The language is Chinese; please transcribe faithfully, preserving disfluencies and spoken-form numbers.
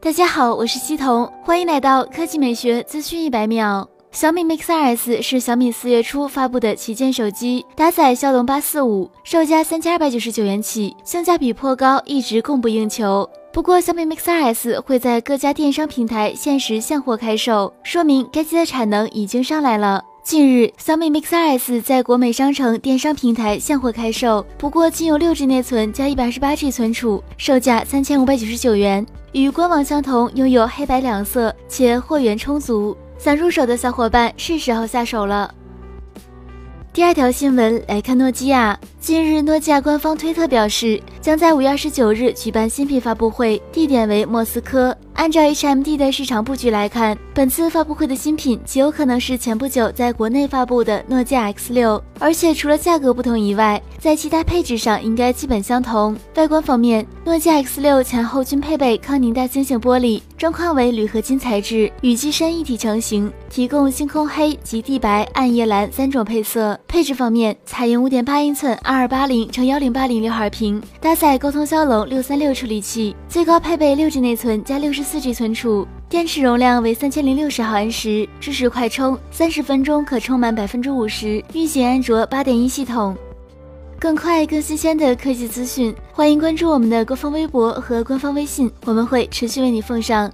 大家好，我是西彤，欢迎来到科技美学资讯一百秒。小米 M I X 二 S 是小米四月初发布的旗舰手机，搭载骁龙八四五，售价 三千二百九十九 元起，性价比颇高，一直供不应求。不过，小米 M I X 二 S 会在各家电商平台限时现货开售，说明该机的产能已经上来了。近日，小米 M I X 二 S 在国美商城电商平台现货开售，不过仅有 六 G 内存加 一百二十八 G 存储，售价 三千五百九十九 元，与官网相同，拥有黑白两色，且货源充足。想入手的小伙伴是时候下手了。第二条新闻来看，诺基亚。近日，诺基亚官方推特表示，将在五月二十九日举办新品发布会，地点为莫斯科。按照 H M D 的市场布局来看，本次发布会的新品极有可能是前不久在国内发布的诺基亚 X 六，而且除了价格不同以外，在其他配置上应该基本相同。外观方面，诺基亚 X 六前后均配备康宁大猩猩玻璃，中框为铝合金材质，与机身一体成型，提供星空黑及地白、暗夜蓝三种配色。配置方面，采用 五点八英寸二二八零乘一零八零刘海屏，搭载高通骁龙六三六处理器，最高配备 六 G 内存加 六十四 G 存储，电池容量为三千零六十毫安时，支持快充，三十分钟可充满 百分之五十， 运行安卓 八点一 系统。更快更新鲜的科技资讯，欢迎关注我们的官方微博和官方微信，我们会持续为你奉上。